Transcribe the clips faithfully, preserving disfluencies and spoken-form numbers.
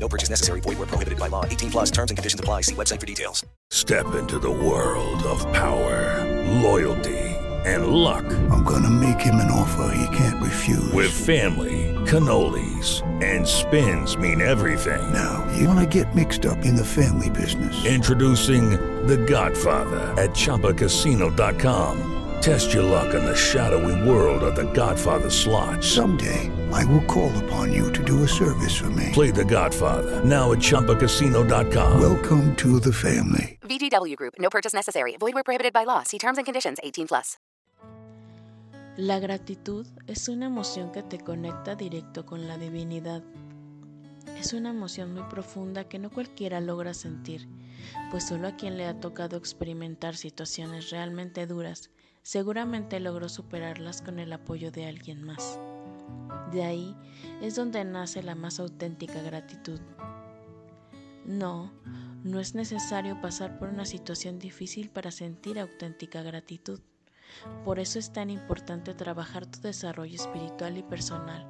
No purchase necessary. Void where prohibited by law. eighteen plus terms and conditions apply. See website for details. Step into the world of power, loyalty, and luck. I'm going to make him an offer he can't refuse. With family, cannolis, and spins mean everything. Now, you want to get mixed up in the family business. Introducing The Godfather at Chumba Casino dot com. Test your luck in the shadowy world of The Godfather slot. Someday, I will call upon you to do a service for me. Play The Godfather, now at Chumba Casino dot com. Welcome to the family. V D W Group, no purchase necessary. Void where prohibited by law. See terms and conditions, eighteen plus. La gratitud es una emoción que te conecta directo con la divinidad. Es una emoción muy profunda que no cualquiera logra sentir, pues solo a quien le ha tocado experimentar situaciones realmente duras, seguramente logró superarlas con el apoyo de alguien más. De ahí es donde nace la más auténtica gratitud. No, no es necesario pasar por una situación difícil para sentir auténtica gratitud. Por eso es tan importante trabajar tu desarrollo espiritual y personal,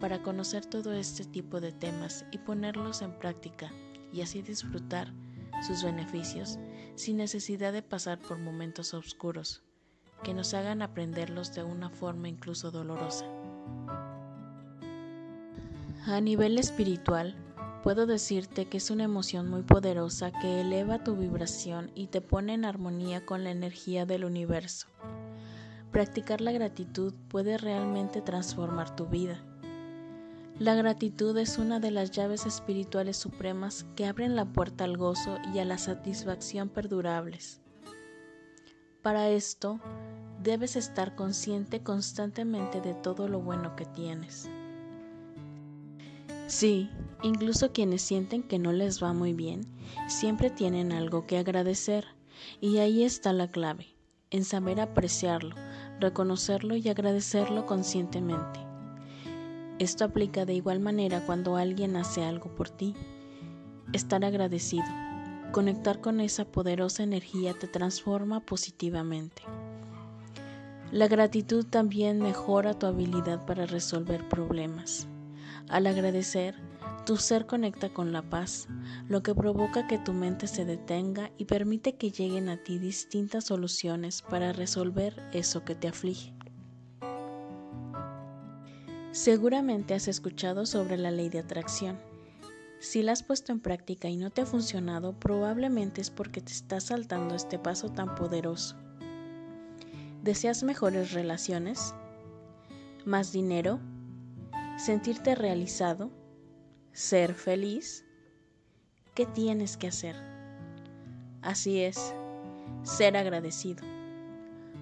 para conocer todo este tipo de temas y ponerlos en práctica, y así disfrutar sus beneficios sin necesidad de pasar por momentos oscuros que nos hagan aprenderlos de una forma incluso dolorosa. A nivel espiritual, puedo decirte que es una emoción muy poderosa que eleva tu vibración y te pone en armonía con la energía del universo. Practicar la gratitud puede realmente transformar tu vida. La gratitud es una de las llaves espirituales supremas que abren la puerta al gozo y a la satisfacción perdurables. Para esto, debes estar consciente constantemente de todo lo bueno que tienes. Sí, incluso quienes sienten que no les va muy bien, siempre tienen algo que agradecer, y ahí está la clave, en saber apreciarlo, reconocerlo y agradecerlo conscientemente. Esto aplica de igual manera cuando alguien hace algo por ti. Estar agradecido, conectar con esa poderosa energía te transforma positivamente. La gratitud también mejora tu habilidad para resolver problemas. Al agradecer, tu ser conecta con la paz, lo que provoca que tu mente se detenga y permite que lleguen a ti distintas soluciones para resolver eso que te aflige. Seguramente has escuchado sobre la ley de atracción. Si la has puesto en práctica y no te ha funcionado, probablemente es porque te estás saltando este paso tan poderoso. ¿Deseas mejores relaciones? ¿Más dinero? ¿Sentirte realizado? ¿Ser feliz? ¿Qué tienes que hacer? Así es, ser agradecido.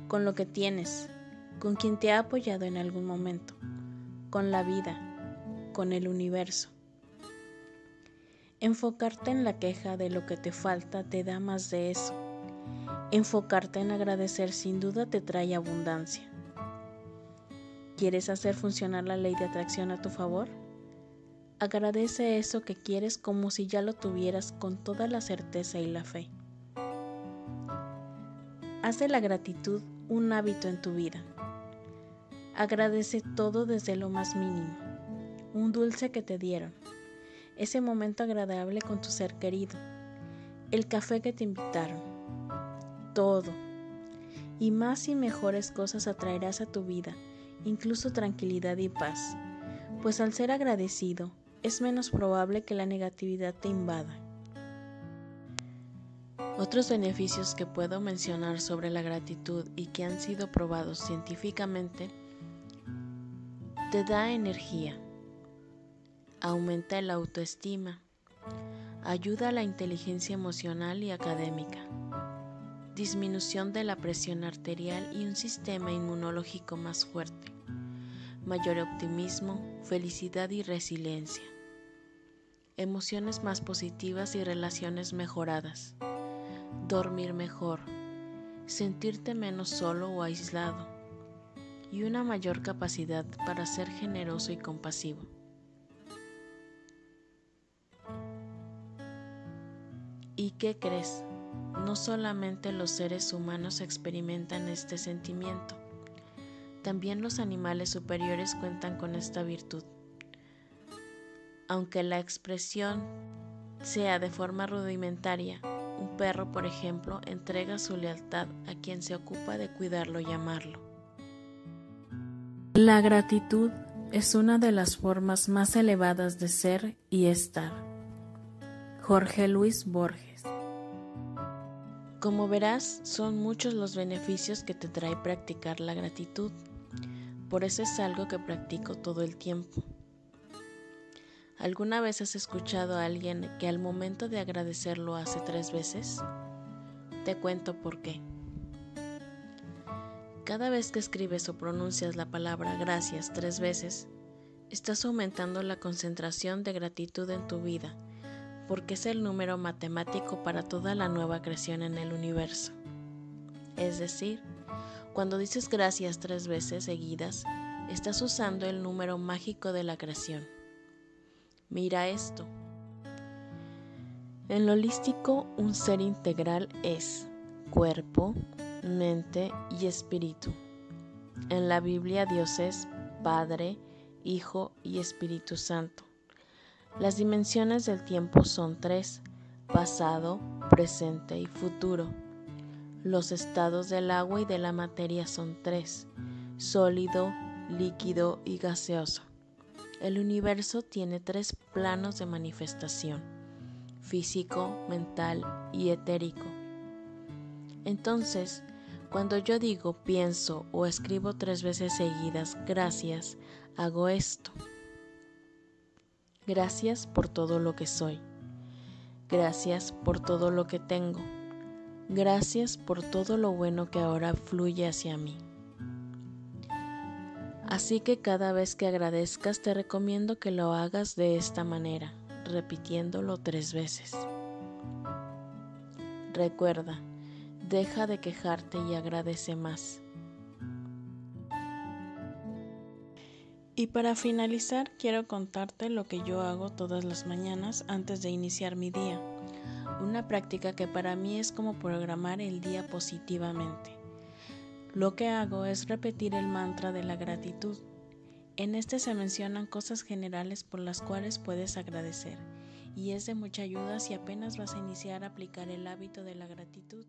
Con lo que tienes, con quien te ha apoyado en algún momento, con la vida, con el universo. Enfocarte en la queja de lo que te falta te da más de eso. Enfocarte en agradecer sin duda te trae abundancia. ¿Quieres hacer funcionar la ley de atracción a tu favor? Agradece eso que quieres como si ya lo tuvieras con toda la certeza y la fe. Haz de la gratitud un hábito en tu vida. Agradece todo desde lo más mínimo. Un dulce que te dieron, ese momento agradable con tu ser querido, el café que te invitaron, todo. Y más y mejores cosas atraerás a tu vida, incluso tranquilidad y paz, pues al ser agradecido es menos probable que la negatividad te invada. Otros beneficios que puedo mencionar sobre la gratitud y que han sido probados científicamente: te da energía, aumenta la autoestima, ayuda a la inteligencia emocional y académica, disminución de la presión arterial y un sistema inmunológico más fuerte, mayor optimismo, felicidad y resiliencia, emociones más positivas y relaciones mejoradas, dormir mejor, sentirte menos solo o aislado, y una mayor capacidad para ser generoso y compasivo. ¿Y qué crees? No solamente los seres humanos experimentan este sentimiento, también los animales superiores cuentan con esta virtud. Aunque la expresión sea de forma rudimentaria, un perro, por ejemplo, entrega su lealtad a quien se ocupa de cuidarlo y amarlo. La gratitud es una de las formas más elevadas de ser y estar. Jorge Luis Borges. Como verás, son muchos los beneficios que te trae practicar la gratitud. Por eso es algo que practico todo el tiempo. ¿Alguna vez has escuchado a alguien que al momento de agradecer lo hace tres veces? Te cuento por qué. Cada vez que escribes o pronuncias la palabra gracias tres veces, estás aumentando la concentración de gratitud en tu vida, porque es el número matemático para toda la nueva creación en el universo. Es decir, cuando dices gracias tres veces seguidas, estás usando el número mágico de la creación. Mira esto. En lo holístico, un ser integral es cuerpo, mente y espíritu. En la Biblia, Dios es Padre, Hijo y Espíritu Santo. Las dimensiones del tiempo son tres: pasado, presente y futuro. Los estados del agua y de la materia son tres: sólido, líquido y gaseoso. El universo tiene tres planos de manifestación: físico, mental y etérico. Entonces, cuando yo digo, pienso o escribo tres veces seguidas gracias, hago esto. Gracias por todo lo que soy. Gracias por todo lo que tengo. Gracias por todo lo bueno que ahora fluye hacia mí. Así que cada vez que agradezcas, te recomiendo que lo hagas de esta manera, repitiéndolo tres veces. Recuerda, deja de quejarte y agradece más. Y para finalizar, quiero contarte lo que yo hago todas las mañanas antes de iniciar mi día. Una práctica que para mí es como programar el día positivamente. Lo que hago es repetir el mantra de la gratitud. En este se mencionan cosas generales por las cuales puedes agradecer, y es de mucha ayuda si apenas vas a iniciar a aplicar el hábito de la gratitud.